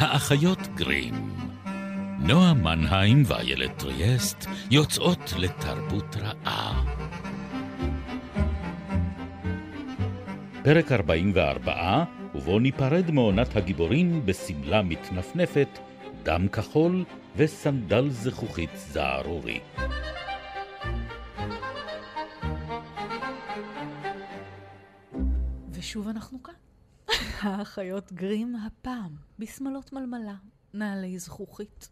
האחיות גרים. נועה מנהיים ואיילת טריאסט יוצאות לתרבות רעה. פרק 44, ובו ניפרד מעונת הגיבורים בסמלה מתנפנפת, דם כחול וסנדל זכוכית זערורי. ושוב אנחנו כאן. האחיות גרים הפעם, בשמלות מלמלה, נעלי זכוכית.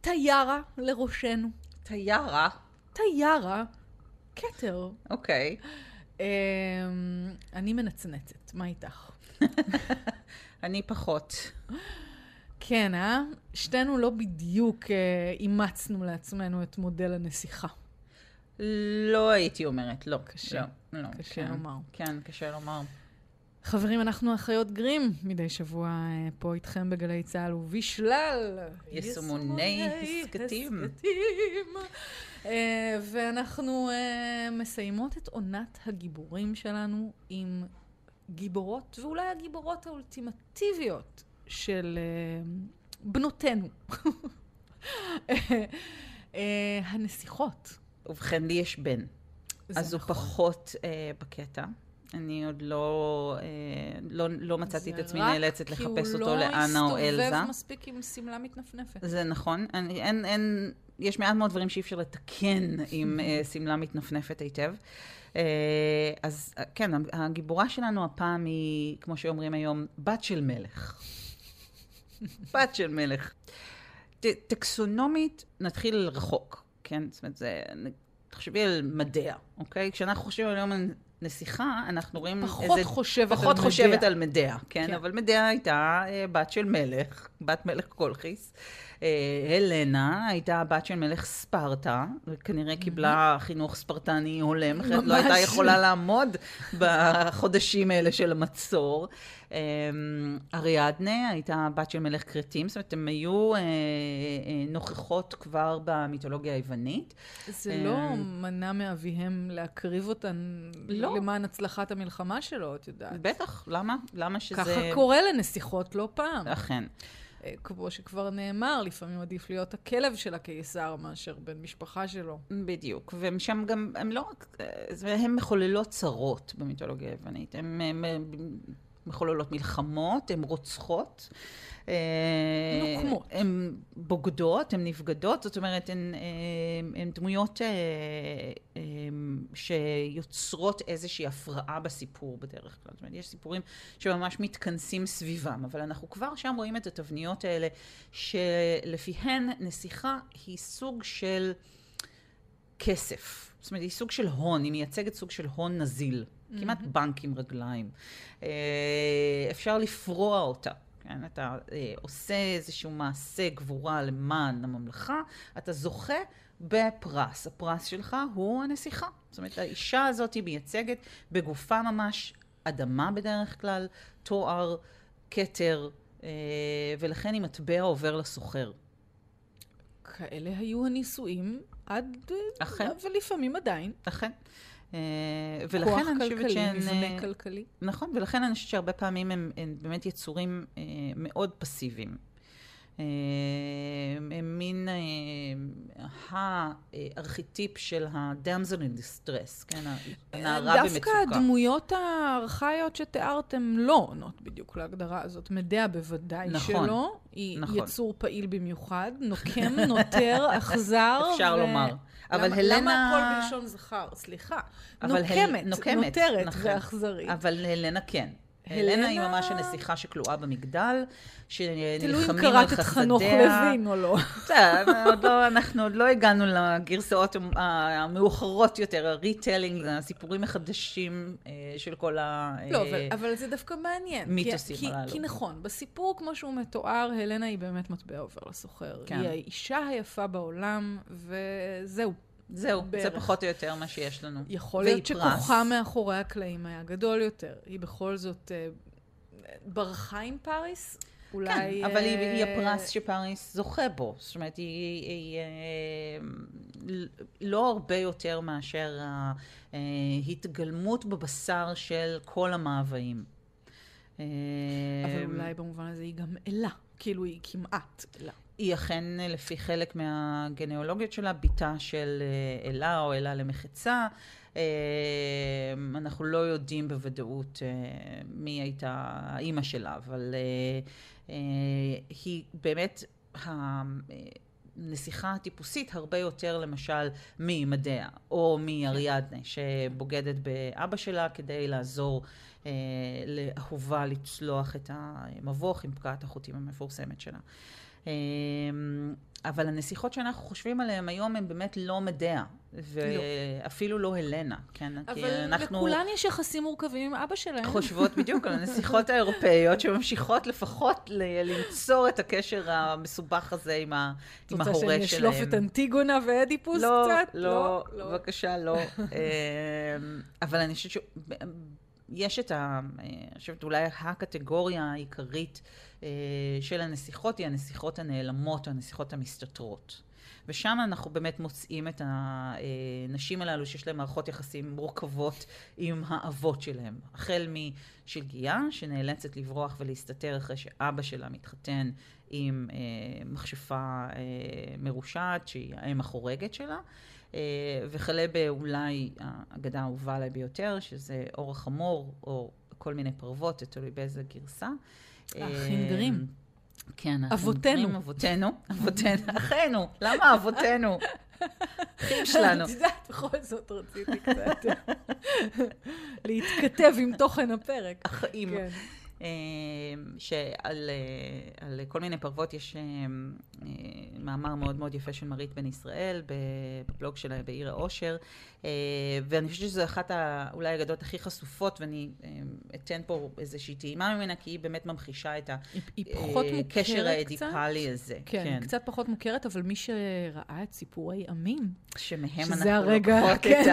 תיירה לראשנו. תיירה? תיירה. קטר. אוקיי. אני מנצנצת, מה איתך? אני פחות. כן, שתינו לא בדיוק אימצנו לעצמנו את מודל הנסיכה. לא הייתי אומרת, לא. קשה. לא, קשה לומר. כן, קשה לומר. חברים, אנחנו אחיות גרים מדי שבוע פה איתכם בגלי צהל ובשלל יסומוני הסקטים. ואנחנו מסיימות את עונת הגיבורים שלנו עם גיבורות, ואולי הגיבורות האולטימטיביות של בנותינו. הנסיכות. ובכן, לי יש בן. אז הוא פחות בקטע. אני עוד לא מצאתי את עצמי נאלצת לחפש אותו לאנה או אלזה. זה רק כי הוא לא הסתובב מספיק עם סמלה מתנפנפת. זה נכון. יש מעט מאוד דברים שאי אפשר לתקן עם סמלה מתנפנפת היטב. אז כן, הגיבורה שלנו הפעם היא, כמו שאומרים היום, בת של מלך. בת של מלך. טקסונומית נתחיל רחוק, כן? זאת אומרת, תחשבי על מדע, אוקיי? כשאנחנו חושבים על היום נסיכה, אנחנו רואים פחות חושבת על מדע, כן? אבל מדע הייתה בת של מלך, בת מלך קולחיס. הלנה הייתה בת של מלך ספרטה, וכנראה קיבלה חינוך ספרטני הולם, אחרת לא הייתה יכולה לעמוד בחודשים האלה של המצור. אריאדנה הייתה בת של מלך קרטים, זאת אומרת, הם היו נוכחות כבר במיתולוגיה היוונית. זה לא מנע מאביהם להקריב אותן למען הצלחת המלחמה שלו, את יודעת. בטח, למה שזה... ככה קורה לנסיכות לא פעם. אכן. כמו שכבר נאמר, לפעמים עדיף להיות הכלב של הקיסר מאשר בן משפחה שלו. בדיוק, ומשם גם, הם לא רק, הם מחוללות צרות במיתולוגיה היוונית, הם מחוללות מלחמות, הם רוצחות, הם בוגדות, הם נפגדות, זאת אומרת, הם דמויות שיוצרות איזושהי הפרעה בסיפור בדרך כלל. זאת אומרת, יש סיפורים שממש מתכנסים סביבם, אבל אנחנו כבר שם רואים את התבניות האלה, שלפיהן נסיכה היא סוג של כסף. זאת אומרת, היא סוג של הון, היא מייצגת סוג של הון נזיל. כמעט בנק עם רגליים. אפשר לפרוע אותה. כן, אתה עושה איזשהו מעשה גבורה למען הממלכה, אתה זוכה בפרס. הפרס שלך הוא הנסיכה. זאת אומרת, האישה הזאת היא מייצגת בגופה ממש אדמה בדרך כלל, תואר, כתר, ולכן היא מטבע עובר לסוחר. כאלה היו הנישואים עד... אכן. ולפעמים עדיין. אכן. ולכן אני חושבת שהן... כוח כלכלי, מבנה כלכלי. נכון, ולכן אני חושבת שהרבה פעמים הם באמת יצורים מאוד פסיביים. הם מין הארכיטיפ של ה-damsel in distress, כן, הנערה במצוקה. דווקא הדמויות הארכאיות שתיארתם לא עונות בדיוק להגדרה הזאת. מדע בוודאי שלא. היא יצור פעיל במיוחד, נוקם, נותר, אכזר. אפשר לומר. אבל הלנה... למה הכל בלשון זכר? סליחה. נוקמת, נותרת ואכזרית. אבל הלנה כן. הלנה היא ממש הנסיכה שכלואה במגדל, שנלחמים על חסדיה. חנוך לוין או לא. אנחנו עוד לא הגענו לגרסאות המאוחרות יותר, הריטלינג, הסיפורים החדשים של כל המיתוסים הללו. לא, אבל זה דווקא מעניין. כי נכון, בסיפור כמו שהוא מתואר, הלנה היא באמת מטבע עובר לסוחר. היא האישה היפה בעולם, וזהו. זה פחות או יותר מה שיש לנו. יכול להיות שכוחה מאחורי הקלעים היה גדול יותר. היא בכל זאת ברחה עם פריס. אולי... כן, אבל היא הפרס שפריס זוכה בו. זאת אומרת, היא לא הרבה יותר מאשר התגלמות בבשר של כל המאוויים. אבל אולי במובן הזה היא גם אלה, כאילו היא כמעט אלה. היא אכן, לפי חלק מהגנאולוגיות שלה, ביטה של אלה או אלה למחצה. אנחנו לא יודעים בוודאות מי הייתה האימא שלה, אבל היא באמת, הנסיכה הטיפוסית הרבה יותר למשל מימדיה או מאריאדנה שבוגדת באבא שלה כדי לעזור לאהובה לצלוח את המבוך עם פקעת החוטים המפורסמת שלה. אבל הנסיכות שאנחנו חושבים עליהן היום הן באמת לא מדיה, ואפילו לא הלנה. אבל לכולן יש יחסים מורכבים עם אבא שלהם. חושבות בדיוק על הנסיכות האירופאיות שממשיכות לפחות למצוא את הקשר המסובך הזה עם ההורה שלהם. רוצה שאני אשלוף את אנטיגונה ואדיפוס קצת? לא, לא, בבקשה, לא. אבל אני חושבת יש את אולי הקטגוריה העיקרית של הנסיכות היא הנסיכות הנעלמות, הנסיכות המסתתרות. ושם אנחנו באמת מוצאים את הנשים הללו שיש להם מערכות יחסים מורכבות עם האבות שלהם. החל משלגיה שנאלצת לברוח ולהסתתר אחרי שאבא שלה מתחתן עם מכשפה מרושעת שהיא האם החורגת שלה. וכלה באולי האגדה האהובה עליי ביותר, שזה אור חמור או כל מיני פרוות, תלוי באיזה גרסה. האחים גרים. כן, אבותינו. אבותינו, אחינו, למה אבותינו? אחים שלנו. את יודעת, בכל זאת רציתי קצת להתכתב עם תוכן הפרק. אחים. שעל כל מיני פרוות יש מאמר מאוד מאוד יפה של מרית בן ישראל בבלוג שלה בעיר האושר, ואני חושבת שזו אחת אולי האגדות הכי חשופות, ואני אתן פה איזושהי טעימה ממנה, כי היא באמת ממחישה את הקשר האדיפלי הזה. כן, קצת פחות מוכרת, אבל מי שראה את סיפורי עמים, שמהם אנחנו לוקחות את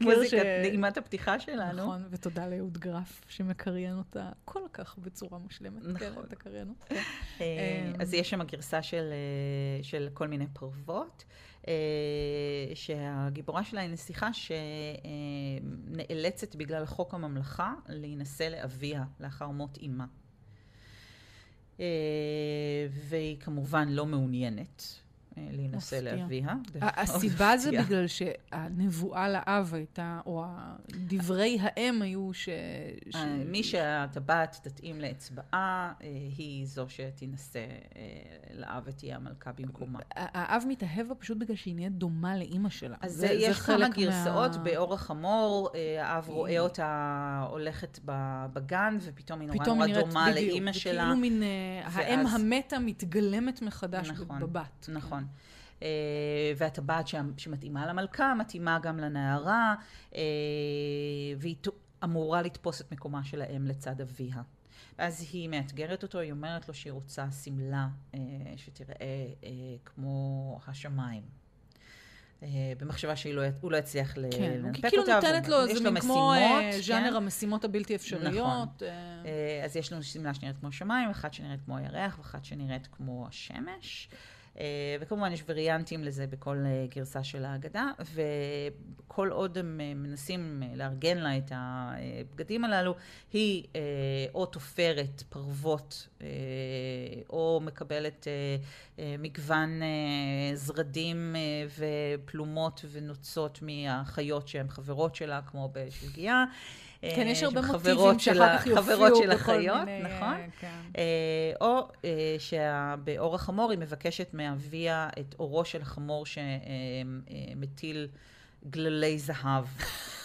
המוזיקת נעימת הפתיחה שלנו. נכון, ותודה ליהוד גרף שמקריין אותה כל כך בצורה מושלמת. נכון. את הקריינות. אז יש שם הגרסה של כל מיני פרוות, שהגיבורה שלה היא נסיכה שנאלצת בגלל חוק הממלכה להינשא לאביה לאחר מות אימה. והיא כמובן לא מעוניינת להינשא לאביה. הסיבה זה בגלל שהנבואה לאב הייתה, או דברי האם היו מי שהטבעת תתאים לאצבעה, היא זו שתינשא לאב ותהיה המלכה במקומה. האב מתאהב פשוט בגלל שהיא נהיית דומה לאימא שלה. אז יש כמה גרסאות באור החמור, האב רואה אותה הולכת בגן, ופתאום היא נורא דומה לאימא שלה. וכאילו מין האם המתה מתגלמת מחדש בבת. נכון. והטבעת שמתאימה למלכה, מתאימה גם לנערה, והיא אמורה לתפוס את מקומה של האם לצד אביה. אז היא מאתגרת אותו, היא אומרת לו שהיא רוצה סמלה שתראה כמו השמיים. במחשבה שהוא לא יצליח לנפק אותה, נותנת לו איזה כמו ז'אנר המשימות הבלתי אפשריות. אז יש לנו סמלה שנראית כמו השמיים, אחת שנראית כמו הירח, ואחת שנראית כמו השמש. וכמובן יש וריאנטים לזה בכל גרסה של האגדה, וכל עוד הם מנסים לארגן לה את הבגדים הללו, היא או תופרת פרוות, או מקבלת מגוון זרדים ופלומות ונוצות מהחיות שהן חברות שלה, כמו בשלגיה. כן, יש הרבה מוטיבים שאחר כך יופיעו בכל מיני, נכון? או שבאור החמור היא מבקשת מאביה את אורו של חמור שמטיל גללי זהב,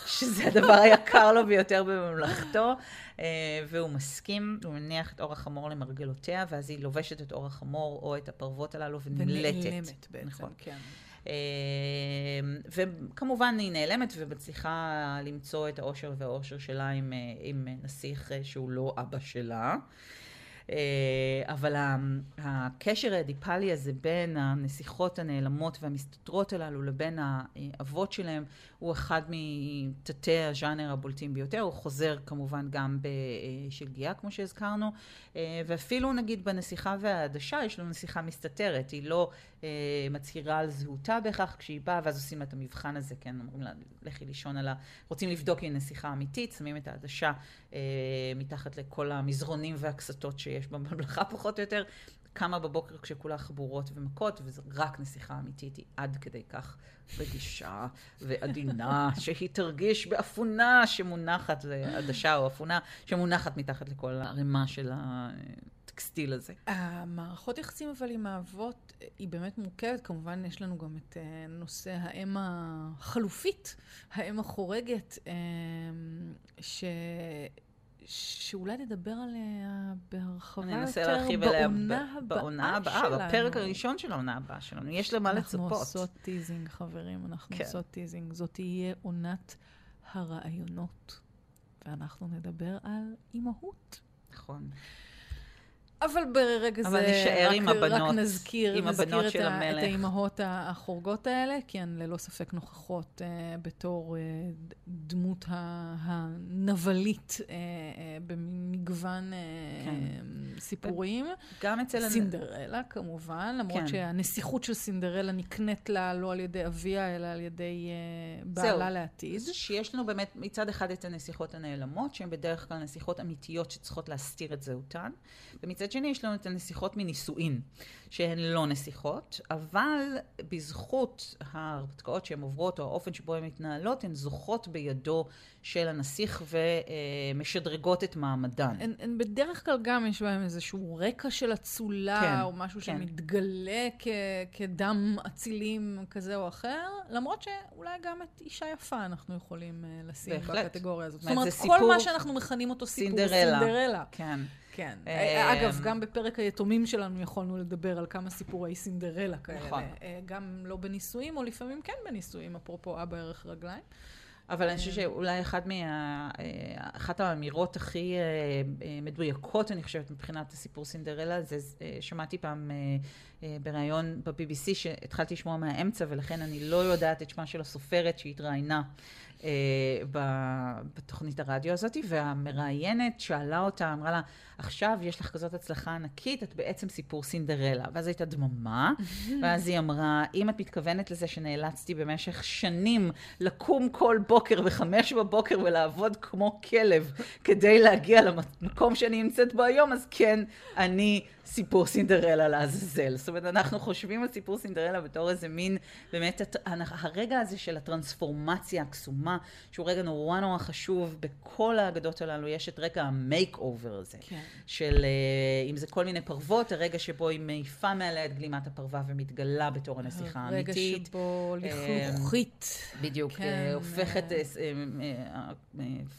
שזה הדבר היקר לו ביותר בממלכתו, והוא מסכים, הוא מניח את אור החמור למרגלותיה, ואז היא לובשת את אור החמור או את הפרוות הללו ונמלטת. ונעלמת בעצם, כן. וכמובן היא נעלמת ומצליחה למצוא את האושר והאושר שלה עם נסיך שהוא לא אבא שלה. אבל הקשר האדיפלי הזה בין הנסיכות הנעלמות והמסתתרות הללו לבין האבות שלהם הוא אחד מתתי הז'אנר הבולטים ביותר. הוא חוזר כמובן גם בשלגיה כמו שהזכרנו, ואפילו נגיד בנסיכה והעדשה יש לו נסיכה מסתתרת, היא לא מצהירה על זהותה בכך כשהיא באה, ואז עושים לה את המבחן הזה, כן, אומרים לה לכי לישון עלה, רוצים לבדוק אם נסיכה אמיתית, שמים את העדשה מתחת לכל המזרונים והקסתות שיש בממלכה פחות או יותר, קמה בבוקר כשכולה חבורות ומכות, ורק נסיכה אמיתית היא עד כדי כך רגישה ועדינה, שהיא תרגיש באפונה שמונחת, עדשה או אפונה שמונחת מתחת לכל הרמה של הטקסטיל הזה. המערכות יחסים אבל עם האבות היא באמת מורכבת, כמובן יש לנו גם את נושא האם החלופית, האם החורגת, שאולי נדבר עליה בהרחבה יותר. ננסה להרחיב עליה בעונה הבאה, בפרק הראשון של העונה הבאה שלנו. יש למה לצפות. אנחנו עושות טיזינג, חברים, אנחנו עושות טיזינג. זאת תהיה עונת הרעיונות, ואנחנו נדבר על אימהות. נכון. אבל ברגע זה רק נזכיר את האימהות החורגות האלה, כי הן ללא ספק נוכחות בתור דמות הנבלית במגוון סיפורים. גם אצל סינדרלה כמובן, למרות שהנסיכות של סינדרלה נקנית לה לא על ידי אביה, אלא על ידי בעלה לעתיד. שיש לנו באמת מצד אחד את הנסיכות הנעלמות, שהן בדרך כלל נסיכות אמיתיות שצריכות להסתיר את זהותן, ומצד שני, יש לנו את הנסיכות מנישואין, שהן לא נסיכות, אבל בזכות ההרפתקאות שהן עוברות, או האופן שבו הן מתנהלות, הן זוכות בידו של הנסיך ומשדרגות את מעמדן. הן בדרך כלל גם יש בהן איזשהו רקע של הצולה, כן, או משהו כן. שמתגלה כדם אצילים כזה או אחר, למרות שאולי גם את אישה יפה אנחנו יכולים לשים בהחלט. בקטגוריה הזאת. זאת אומרת, כל מה שאנחנו מכנים אותו סיפור סינדרלה. סינדרלה. כן. כן. אגב, גם בפרק היתומים שלנו יכולנו לדבר על כמה סיפורי סינדרלה כאלה. גם לא בנישואים, או לפעמים כן בנישואים, אפרופו אבא ערך רגליים. אבל אני חושבת שאולי אחת האמירות הכי מדויקות, אני חושבת, מבחינת הסיפור סינדרלה, זה שמעתי פעם בראיון ב-BBC, שהתחלתי לשמוע מהאמצע, ולכן אני לא יודעת את שמה של הסופרת שהתראיינה בתוכנית הרדיו הזאת, והמראיינת שאלה אותה, אמרה לה, עכשיו יש לך כזאת הצלחה ענקית, את בעצם סיפור סינדרלה. ואז הייתה דממה, ואז היא אמרה, אם את מתכוונת לזה שנאלצתי במשך שנים לקום כל בוקר ב5 בבוקר ולעבוד כמו כלב כדי להגיע למקום שאני נמצאת בו היום, אז כן, אני סיפור סינדרלה לעזאזל. זאת אומרת, אנחנו חושבים על סיפור סינדרלה בתור איזה מין, באמת, הרגע הזה של הטרנספורמציה הקסומה, שהוא רגע נורא נורא חשוב. בכל האגדות הללו יש את רקע המייק אובר הזה, כן. של אם זה כל מיני פרוות, הרגע שבו היא מעיפה מעליה את גלימת הפרווה ומתגלה בתור הנסיכה האמיתית, הרגע שבו לכלוכית בדיוק, כן. הופכת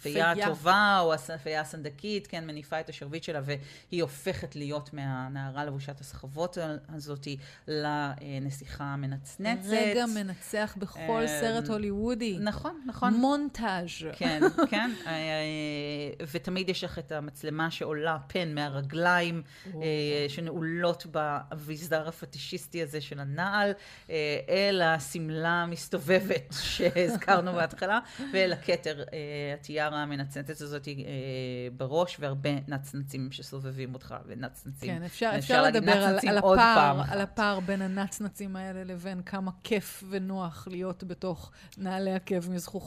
פייה טובה או פייה הסנדקית, כן, מניפה את השרבית שלה והיא הופכת להיות מהנערה לבושת הסחבות הזאת לנסיכה המנצנצת. רגע מנצח בכל סרט הוליוודי, נכון, נכון. מונטאז'. כן, כן. ותמיד יש לך את המצלמה שעולה פן מהרגליים שנעולות באביזר הפטישיסטי הזה של הנעל, אל הסמלה המסתובבת שהזכרנו בהתחלה, ואל הכתר, התיארה המנצנצת הזאת בראש, והרבה נצנצים שסובבים אותך, ונצנצים. כן, אפשר לדבר על הפער בין הנצנצים האלה לבין כמה כיף ונוח להיות בתוך נעלי עקב מזכות.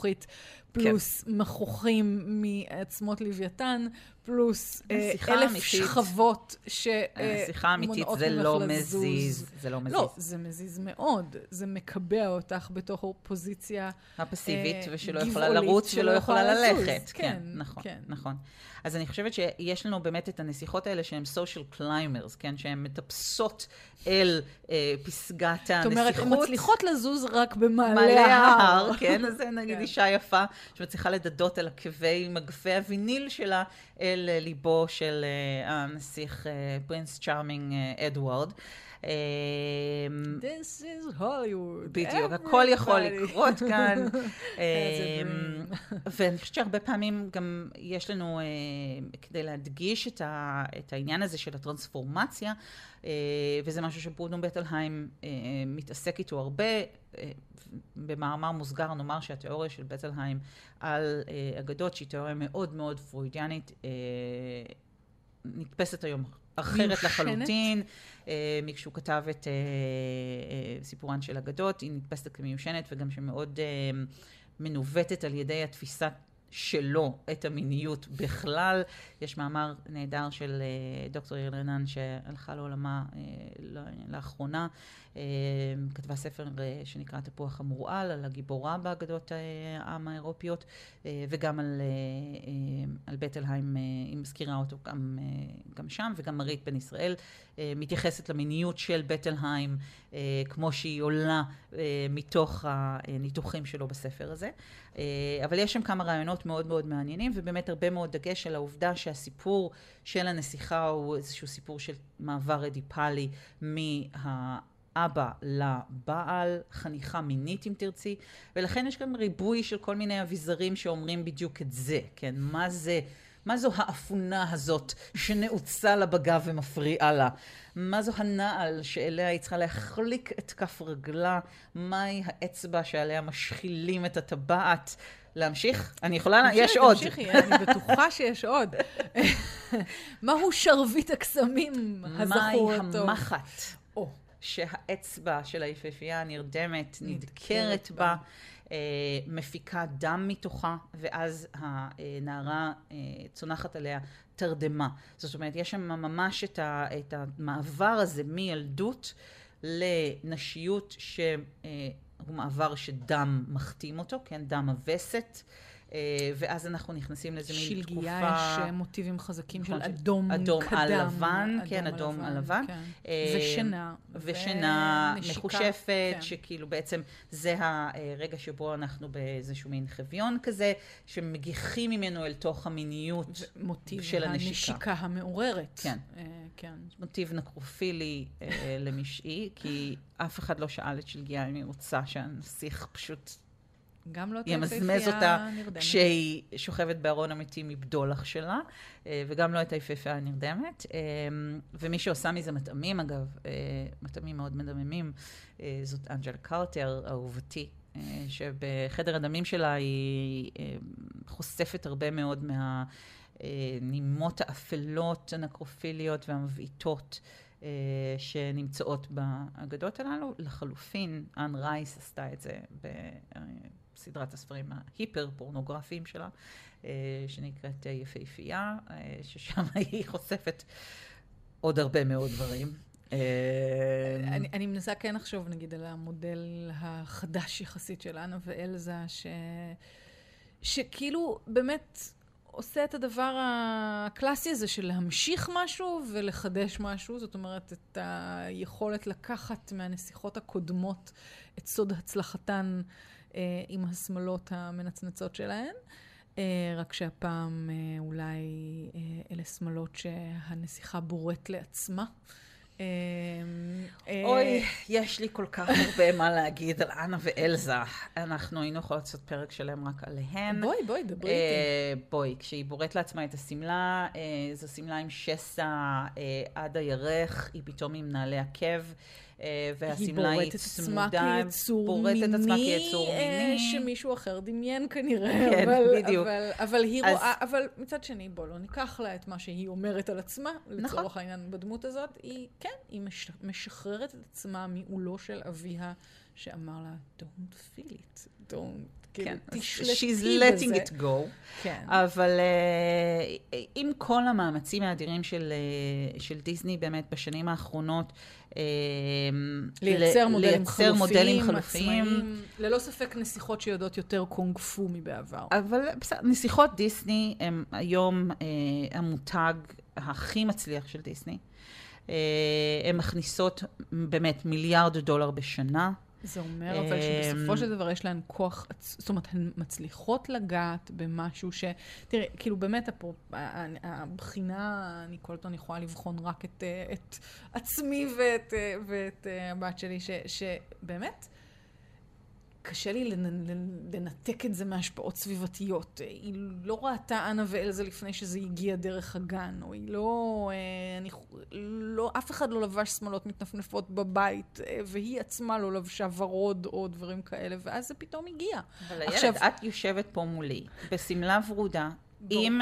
פלוס מחוכים מעצמות לוויתן, פלוס 1000 שכבות שמונעות ממך לזוז. זה לא מזיז. לא, זה מזיז מאוד. זה מקבע אותך בתוך פוזיציה הפסיבית, ושלא יכולה לרוץ, שלא יכולה ללכת. כן, נכון. אז אני חושבת שיש לנו באמת את הנסיכות האלה שהן social climbers, כן, שהן מטפסות אל פסגת הנסיכות. זאת אומרת, הן מצליחות לזוז רק במעלה ההר. כן, אז זה נגיד אישה יפה שמצליחה לדדות על עקבי מגפי הוויניל שלה אל ליבו של הנסיך פרינס צ'ארמינג אדוארד. This is Hollywood. בדיוק, הכל יכול לקרות כאן. ואני חושבת שהרבה פעמים גם יש לנו, כדי להדגיש את העניין הזה של הטרנספורמציה, וזה משהו שברודנו בטלהיים מתעסק איתו הרבה, במאמר מוסגר נאמר שהתיאוריה של בטלהיים על אגדות, שהיא תיאוריה מאוד מאוד פרוידיאנית, נתפסת היום אחרת לחלוטין, כשהוא כתב את סיפורן של אגדות, היא נתפסת כמיושנת וגם שמאוד מנווטת על ידי התפיסת שלו את המיניות בכלל. יש מאמר נהדר של דוקטור ירלנן שהלכה לעולמה לאחרונה, כתבה ספר שנקרא תפוח המורעל על הגיבורה באגדות העם האירופיות, וגם על בטלהיים, היא מזכירה אותו גם שם, וגם מרית בן ישראל מתייחסת למיניות של בטלהיים כמו שהיא עולה מתוך הניתוחים שלו בספר הזה. אבל יש שם כמה רעיונות מאוד מאוד מעניינים, ובאמת הרבה מאוד דגש על העובדה שהסיפור של הנסיכה הוא איזשהו סיפור של מעבר אדיפלי מהאבא לבעל, חניכה מינית אם תרצי, ולכן יש גם ריבוי של כל מיני אביזרים שאומרים בדיוק את זה, כן, מה זו האפונה הזאת שנעוצה לבגב ומפריעה לה? מה זו הנעל שאליה היא צריכה להחליק את כף רגלה? מהי האצבע שעליה משחילים את הטבעת? להמשיך? אני יכולה... יש עוד. אני בטוחה שיש עוד. מהו שרביט הקסמים הזכור אותו? מהי המחט? שהאצבע של היפהפייה נרדמת, נדקרת בה. מפיקה דם מתוכה, ואז הנערה צונחת עליה תרדמה. זאת אומרת, יש שם ממש את המעבר הזה מילדות לנשיות, שהוא מעבר שדם מחתים אותו, כן, דם הווסת, ואז אנחנו נכנסים לאיזה מין תקופה... שלגיה, יש מוטיבים חזקים של אדום, אדום קדם. על לבן, כן, אדום על לבן. כן. ושינה מחושפת, כן. שכאילו בעצם זה הרגע שבו אנחנו באיזשהו מין חוויון כזה, שמגיחים ממנו אל תוך המיניות של הנשיקה. מוטיב הנשיקה המעוררת. כן. כן. מוטיב נקרופילי למשעי, כי אף אחד לא שאל את שלגיה אם היא רוצה שהנסיך פשוט... גם לא תהיה ימזמז אותה נרדמת. כשהיא שוכבת בארון אמיתי מבדולח שלה, וגם לא את היפהפייה הנרדמת. ומי שעושה מזה מטעמים, אגב, מטעמים מאוד מדממים, זאת אנג'לה קרטר, אהובתי, שבחדר הדמים שלה היא חושפת הרבה מאוד מהנימות האפלות, הנקרופיליות והמבעיטות, שנמצאות באגדות הללו. לחלופין, אן רייס עשתה את זה סדרת הספרים ההיפר פורנוגרפיים שלה, שנקראת יפהפייה, ששם היא חושפת עוד הרבה מאוד דברים. אני מנסה כן לחשוב נגיד על המודל החדש יחסית שלנו ואלזה, שכאילו באמת עושה את הדבר הקלאסי הזה של להמשיך משהו ולחדש משהו, זאת אומרת את היכולת לקחת מהנסיכות הקודמות את סוד הצלחתן עם השמלות המנצנצות שלהן, רק שהפעם אולי אלה שמלות שהנסיכה בוראת לעצמה. אוי, יש לי כל כך הרבה מה להגיד על אנה ואלזה. אנחנו היינו יכולות לעשות פרק שלהם רק עליהן. בואי, דברי איתי. בואי, כשהיא בוראת לעצמה את השמלה, זו שמלה עם שסע עד הירך, היא פתאום עם נעלי עקב, והשמלה היא צמודה, בוראת את עצמה כיצור מיני, שמישהו אחר דמיין כנראה, כן, אבל היא רואה, אבל מצד שני, בוא לא ניקח לה את מה שהיא אומרת על עצמה, לצורך העניין בדמות הזאת, היא, כן, היא משחררת את עצמה מעולו של אביה, שאמר לה, don't feel it, כן, she's letting it go. אבל עם כל המאמצים האדירים של דיסני באמת בשנים האחרונות, לייצר מודלים חלופיים, ללא ספק נסיכות שיודעות יותר קונג פו מבעבר. אבל נסיכות דיסני הם היום המותג הכי מצליח של דיסני. הן מכניסות באמת מיליארד דולר בשנה. זה אומר אבל שבסופו של דבר יש להן כוח, זאת אומרת, הן מצליחות לגעת במשהו ש... תראה, כאילו באמת הבחינה, אני כל הזמן יכולה לבחון רק את עצמי ואת הבת שלי, שבאמת... קשה לי לנתק את זה מהשפעות סביבתיות. היא לא ראתה אנה ואלזה לפני שזה הגיע דרך הגן, או היא לא, אף אחד לא לבש שמלות מתנפנפות בבית, והיא עצמה לא לבשה ורוד או דברים כאלה, ואז זה פתאום הגיע. אבל הילד, את יושבת פה מולי, בסמלה ורודה, עם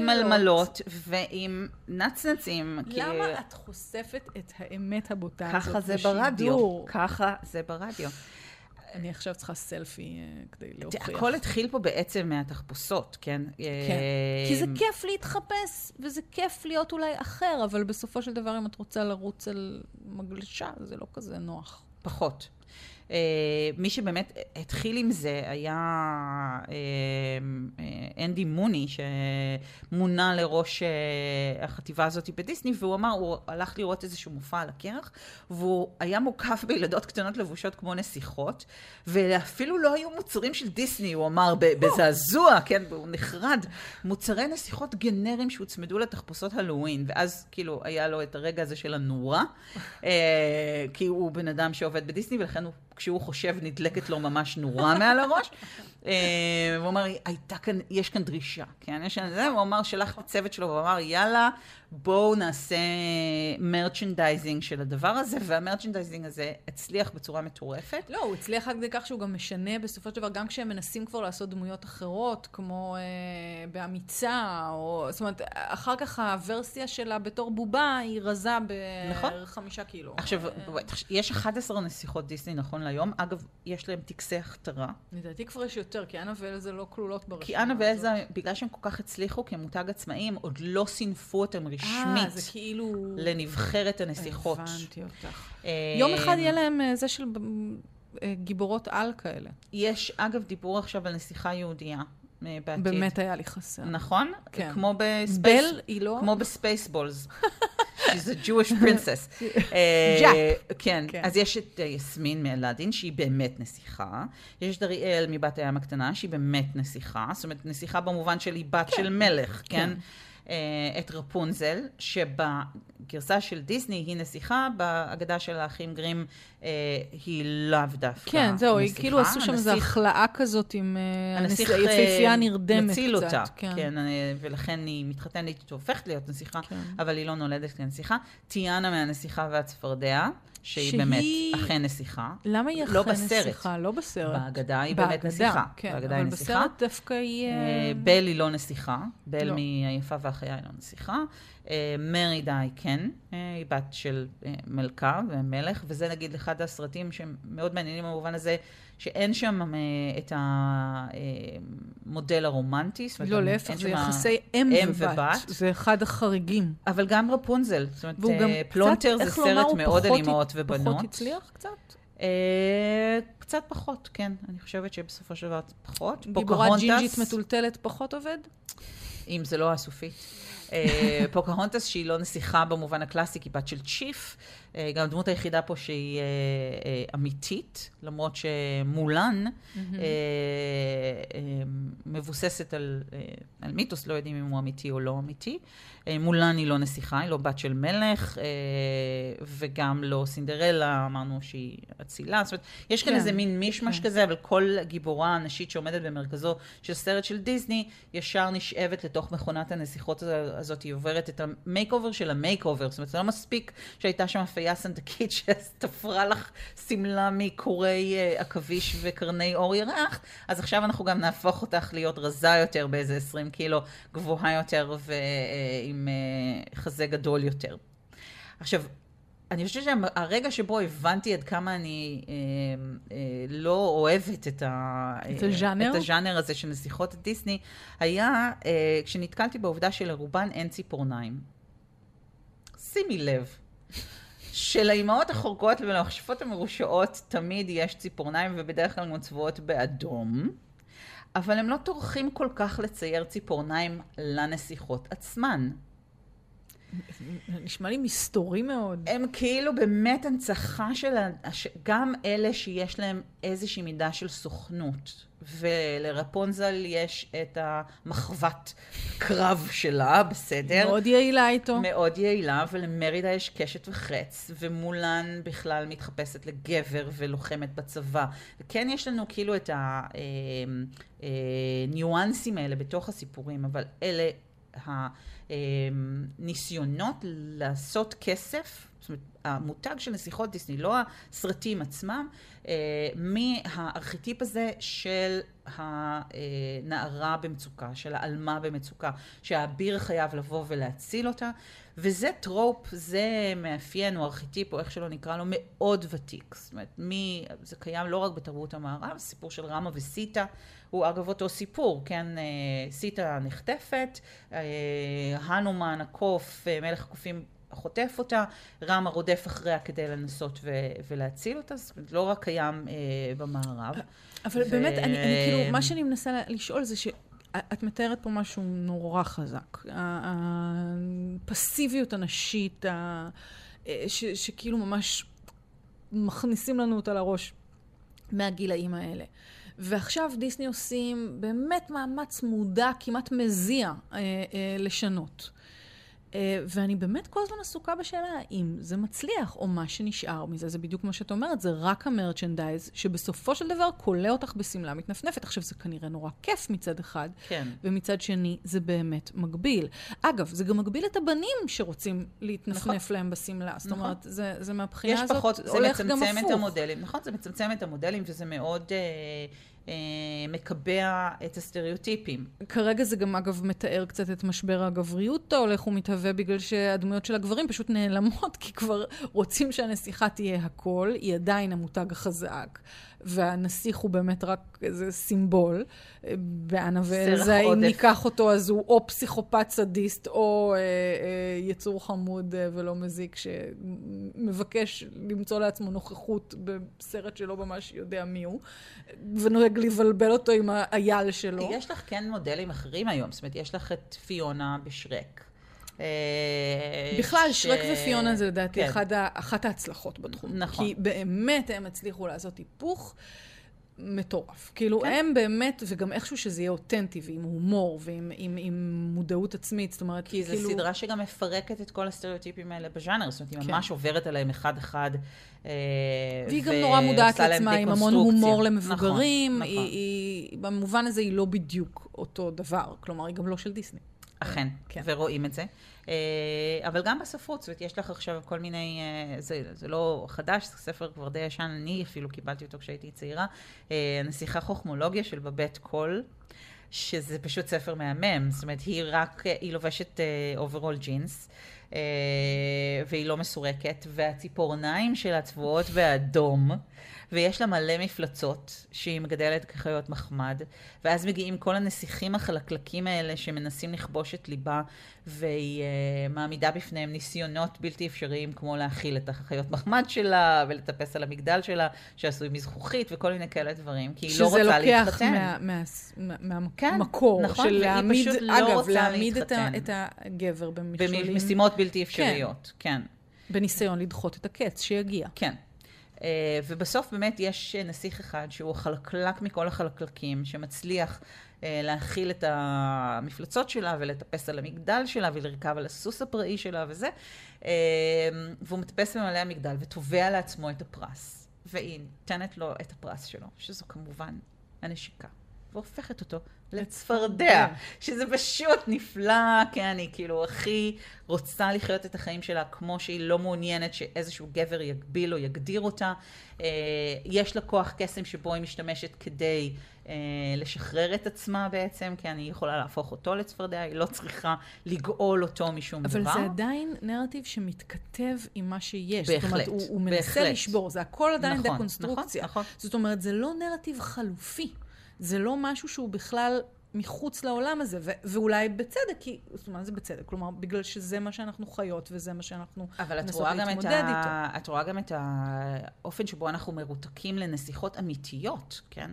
מלמלות ועם נצנצים. למה את חושפת את האמת הבוטה? ככה זה ברדיו. אני עכשיו צריכה סלפי כדי להוכיח. הכל התחיל פה בעצם מהתחפושות, כן? כן. כי זה כיף להתחפש, וזה כיף להיות אולי אחר, אבל בסופו של דבר, אם את רוצה לרוץ על מגלשה, זה לא כזה נוח. פחות. מי שבאמת התחיל עם זה היה אנדי מוני, שמונה לראש החטיבה הזאת בדיסני, והוא אמר, הוא הלך לראות איזשהו מופע על הקרח, והוא היה מוקף בילדות קטנות לבושות כמו נסיכות, ואפילו לא היו מוצרים של דיסני, הוא אמר בזעזוע, כן, הוא נחרד, מוצרי נסיכות גנרים שהוצמדו לתחפושות הלואוין, ואז כאילו היה לו את הרגע הזה של הנורה, כי הוא בן אדם שעובד בדיסני, ולכן הוא כשהוא חושב נדלקת לו ממש נורא מעל הראש. הוא אמר, יש כאן דרישה. הוא אמר, שלח את הצוות שלו, הוא אמר, יאללה, בואו נעשה מרצ'נדייזינג של הדבר הזה, והמרצ'נדייזינג הזה הצליח בצורה מטורפת. לא, הוא הצליח רק כדי כך שהוא גם משנה, בסופו של דבר, גם כשהם מנסים כבר לעשות דמויות אחרות, כמו באמיצה, או, זאת אומרת, אחר כך הוורסיה שלה בתור בובה, היא רזה ב5 קילו. עכשיו, יש 11 נסיכות דיסני, נכון להיום. אגב, יש להם טקסי הכתרה. לדעתי כבר יש יותר, כי אנה ואלזה לא כלולות ברשימה. כי אנה ואלזה, בגלל שהם כל כך הצליחו, כי הם מותג עצמאים, עוד לא סינפו אותם רשמית לנבחרת הנסיכות. הבנתי אותך. יום אחד יהיה להם זה של גיבורות על כאלה. יש, אגב, דיבור עכשיו על נסיכה יהודייה. בעתיד. באמת היה לי חסר. נכון? כן. כמו בספייסבולס. שזה Jewish princess. ג'אפ. כן. אז יש את יסמין מאלאדין, שהיא באמת נסיכה. יש את אריאל מבת הים הקטנה, שהיא באמת נסיכה. זאת אומרת, נסיכה במובן של היא בת של מלך, כן? את רפונזל, שבגרסה של דיסני היא נסיכה, בהגדה של האחים גרים היא לאו דווקא. כן, זהו, היא כאילו עשו שם איזו החלאה כזאת עם היפיפייה נרדמת קצת. כן, ולכן היא מתחתנת, היא הופכת להיות נסיכה, אבל היא לא נולדת כנסיכה. טיאנה מהנסיכה והצפרדע, שהיא באמת אכן נסיכה. למה היא אכן נסיכה? לא בסרט. בהגדה היא באמת נסיכה. אבל בסרט דווקא היא... בל היא לא נסיכה. בל מהיפה והחיה היא לא נסיכה. מרידה היא כן. היא בת של מלכה ומלך. וזה נגיד אחד הסרטים שמאוד מעניינים במובן הזה, שאין שם את המודל הרומנטי. לא, להפך, זה יחסי אם ובת. זה אחד החריגים. אבל גם רפונזל. זאת אומרת, פלונטר זה סרט מאוד אלימות ובנות. פחות הצליח קצת? קצת פחות, כן. אני חושבת שבסופו של דבר פחות. גיבורת ג'ינג'ית מטולטלת פחות עובד? אם זה לא הסופית. פוקהונטס שהיא לא נסיכה במובן הקלאסי, היא בת של צ'יף, גם הדמות היחידה פה שהיא אמיתית, למרות שמולן מבוססת על מיתוס, לא יודעים אם הוא אמיתי או לא אמיתי. מולן היא לא נסיכה, היא לא בת של מלך, וגם לא סינדרלה, אמרנו שהיא אצילה. זאת אומרת, יש כאן איזה מין מישמש כזה, אבל כל גיבורה הנשית שעומדת במרכזו של סרט של דיסני, ישר נשאבת לתוך מכונת הנסיכות הזאת, היא עוברת את המייק-אובר של המייק-אובר. זאת אומרת, זה לא מספיק שהייתה שם פייה סנדקית שתפרה לך סמלה מקורי עכביש וקרני אור ירח, אז עכשיו אנחנו גם נהפוך אותך להיות רזה יותר באיזה 20 קילו, גבוהה יותר ועם חזה גדול יותר. עכשיו, אני חושבת שהרגע שבו הבנתי עד כמה אני לא אוהבת את הז'אנר הזה של נסיכות דיסני, היה כשנתקלתי בעובדה שלרובן אין ציפורניים. שימי לב. של האימהות החורגות ולמכשפות המרושעות תמיד יש ציפורניים ובדרך כלל מוצבעות באדום, אבל הם לא טורחים כל כך לצייר ציפורניים לנסיכות עצמן. נשמע לי מסתורי מאוד. הם כאילו באמת הנצחה של גם אלה שיש להם איזושהי מידה של סוכנות. ולרפונזל יש את המחוות קרב שלה, בסדר? מאוד יעילה איתו. מאוד יעילה, ולמרידה יש קשת וחץ, ומולן בכלל מתחפשת לגבר ולוחמת בצבא. וכן יש לנו כאילו את הניואנסים האלה בתוך הסיפורים, אבל אלה הניסיונות לעשות כסף, זאת אומרת, המותג של נסיכות דיסני, לא הסרטים עצמם, מהארכיטיפ הזה של הנערה במצוקה, של האלמה במצוקה, שהאביר חייב לבוא ולהציל אותה, וזה טרופ, זה מאפיין או ארכיטיפ, או איך שלא נקרא לו, מאוד ותיק. זאת אומרת, זה קיים לא רק בתרבות המערב, סיפור של רמה וסיטה, הוא אגב אותו סיפור, כן, סיטה נחטפת, הנומן, הקוף, מלך הקופים, חוטף אותה, רמה רודף אחריה כדי לנסות ולהציל אותה, זאת אומרת, לא רק קיים במערב. אבל באמת, אני כאילו, מה שאני מנסה לשאול זה שאת מתארת פה משהו נורא חזק. הפסיביות הנשית, שכאילו ממש מכניסים לנו אותה לראש מהגילאים האלה. ועכשיו דיסני עושים באמת מאמץ מודע, כמעט מזיע, לשנות. ואני באמת כל הזמן עסוקה בשאלה האם זה מצליח, או מה שנשאר מזה, זה בדיוק מה שאת אומרת, זה רק המרצ'נדייז, שבסופו של דבר קולה אותך בסמלה מתנפנפת. עכשיו זה כנראה נורא כיף מצד אחד, כן. ומצד שני זה באמת מגביל. אגב, זה גם מגביל את הבנים שרוצים להתנפנף נכון. להם בסמלה, זאת אומרת, נכון. זה מהבחינה הזאת פחות, הולך גם הפוך. זה מצמצם את המודלים, נכון? זה מצמצם את המודלים, וזה מאוד... מקבע את הסטריאוטיפים. כרגע זה גם אגב מתאר קצת את משבר הגבריות ההולך ומתהווה בגלל שהדמויות של הגברים פשוט נעלמות כי כבר רוצים שהנסיכה תהיה הכל, היא עדיין המותג החזק והנסיך הוא באמת רק איזה סימבול בענה ואלזה, אם ניקח אותו אז הוא או פסיכופת סדיסט או יצור חמוד ולא מזיק שמבקש למצוא לעצמו נוכחות בסרט שלא ממש יודע מי הוא ונוהג לבלבל אותו עם האייל שלו. יש לך כן מודלים אחרים היום, זאת אומרת יש לך את פיונה בשרק. בכלל, שרק ופיונה זה לדעתי אחת ההצלחות בתחום. נכון. כי באמת הם הצליחו לעשות היפוך מטורף. כאילו הם באמת, וגם איכשהו שזה יהיה אותנטי ועם הומור ועם מודעות עצמית, זאת אומרת כי זו סדרה שגם מפרקת את כל הסטריאוטיפים האלה בז'אנר, זאת אומרת היא ממש עוברת עליהם אחד אחד. והיא גם נורא מודעת לעצמה, עם המון הומור למבוגרים, במובן הזה היא לא בדיוק אותו דבר, כלומר היא גם לא של דיסני. אכן, ורואים את זה. אבל גם בספרות, זאת אומרת, יש לך עכשיו כל מיני, זה לא חדש, זה ספר כבר די ישן, אני אפילו קיבלתי אותו כשהייתי צעירה, נסיכה חוכמולוגיה של בבית קול, שזה פשוט ספר מהמם, זאת אומרת, היא לובשת אוברול ג'ינס, והיא לא מסורקת, והציפורניים שלה צבועות באדום, ויש לה מלא מפלצות שהיא מגדלת כחיות מחמד, ואז מגיעים כל הנסיכים החלקלקים האלה שמנסים לכבוש את ליבה, והיא מעמידה בפניהם ניסיונות בלתי אפשריים, כמו להאכיל את החיות מחמד שלה, ולטפס על המגדל שלה, שעשוי מזכוכית, וכל מיני כאלה דברים, כי היא לא רוצה להתחתן. שזה לוקח מהמקור, של להעמיד, אגב, להעמיד את הגבר במשימות בלתי אפשריות, כן. בניסיון לדחות את הקץ שיגיע. כן. ובסוף באמת יש נסיך אחד שהוא חלקלק מכל החלקלקים שמצליח להכיל את המפלצות שלה ולטפס על המגדל שלה ולרכב על הסוס הפראי שלה וזה, והוא מטפס במעלה המגדל ותובע לעצמו את הפרס, והיא נתנת לו את הפרס שלו, שזו כמובן הנשיקה. והופכת אותו לצפרדע, שזה פשוט נפלא, כי אני כאילו הכי רוצה לחיות את החיים שלה, כמו שהיא לא מעוניינת שאיזשהו גבר יגביל או יגדיר אותה. יש לה כוח קסם שבו היא משתמשת כדי לשחרר את עצמה בעצם, כי אני יכולה להפוך אותו לצפרדע, היא לא צריכה לגאול אותו משום דבר. אבל זה עדיין נרטיב שמתכתב עם מה שיש. בהחלט. זאת אומרת, הוא מנסה לשבור, זה הכל עדיין דקונסטרוקציה. זאת אומרת, זה לא נרטיב חלופי. זה לא משהו שהוא בכלל מחוץ לעולם הזה, ואולי בצדק, כי, זאת אומרת, זה בצדק, כלומר, בגלל שזה מה שאנחנו חיות, וזה מה שאנחנו נסות להתמודד איתו. אבל את רואה גם את האופן שבו אנחנו מרותקים לנסיכות אמיתיות, כן?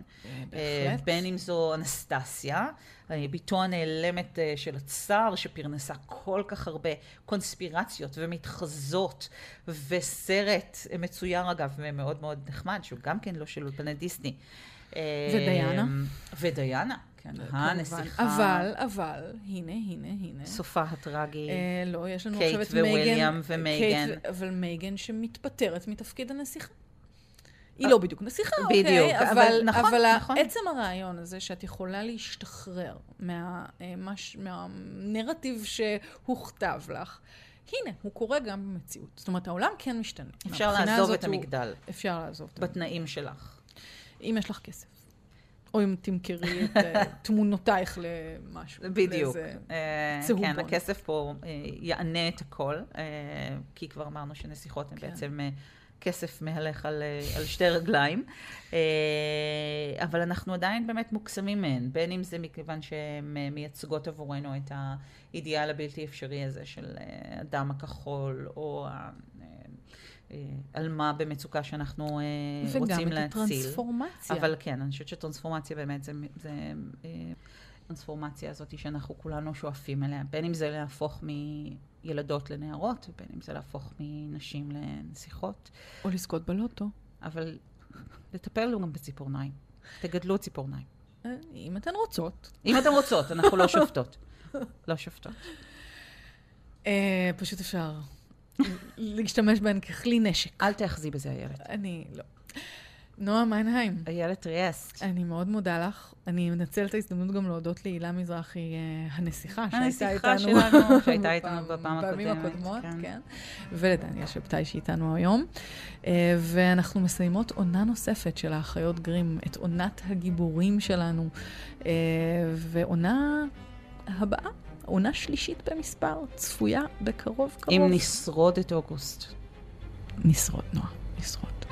בהחלט. בין אם זו אנסטסיה, ביתו הנעלמת של הצער, שפרנסה כל כך הרבה קונספירציות ומתחזות, וסרט מצויר, אגב, ומאוד מאוד נחמד, שהוא גם כן לא של אולפנת דיסני. ודיינה. ודיינה. הנסיכה. אבל, הנה. סופה הטרגי. לא, יש לנו עכשיו את מייגן. קייט וויליאם ומייגן. אבל מייגן שמתפטרת מתפקיד הנסיכה. היא לא בדיוק נסיכה, אוקיי? אבל עצם הרעיון הזה שאת יכולה להשתחרר מהנרטיב שהוכתב לך, הנה, הוא קורה גם במציאות. זאת אומרת, העולם כן משתנה. אפשר לעזוב את המגדל. אפשר לעזוב את המגדל. בתנאים שלך. אם יש לך כסף. או אם תמכרי את תמונותייך למשהו. בדיוק. כן, הכסף פה יענה את הכל, כי כבר אמרנו שנסיכות הן בעצם כסף מהלך על שתי רגליים. אבל אנחנו עדיין באמת מוקסמים מהן, בין אם זה מכיוון שהן מייצגות עבורנו את האידיאל הבלתי אפשרי הזה של אדם הכחול, או על מה במצוקה שאנחנו רוצים להציל. וגם את הטרנספורמציה. אבל כן, אני חושבת שטרנספורמציה באמת זה טרנספורמציה הזאת שאנחנו כולנו שואפים אליה. בין אם זה להפוך מילדות לנערות, בין אם זה להפוך מנשים לנסיכות. או לזכות בלוטו. אבל לטפל לו גם בציפורניים. תגדלו ציפורניים. אם אתן רוצות. אם אתן רוצות, אנחנו לא שופטות. לא שופטות. פשוט אפשר להשתמש בהן ככלי נשק. אל תאחזי בזה, איילת. אני לא. נועה מיינהיים. איילת ריאסט. אני מאוד מודה לך. אני מנצלת ההזדמנות גם להודות להילה מזרחי, הנסיכה שהייתה איתנו בפעמים הקודמות. כן. ולדניה שבתאי שאיתנו היום. ואנחנו מסיימות עונה נוספת של האחיות גרים, את עונת הגיבורים שלנו. ועונה הבאה. עונה שלישית במספר, צפויה בקרוב. אם נשרוד את אוגוסט. נשרוד, נועה, נשרוד.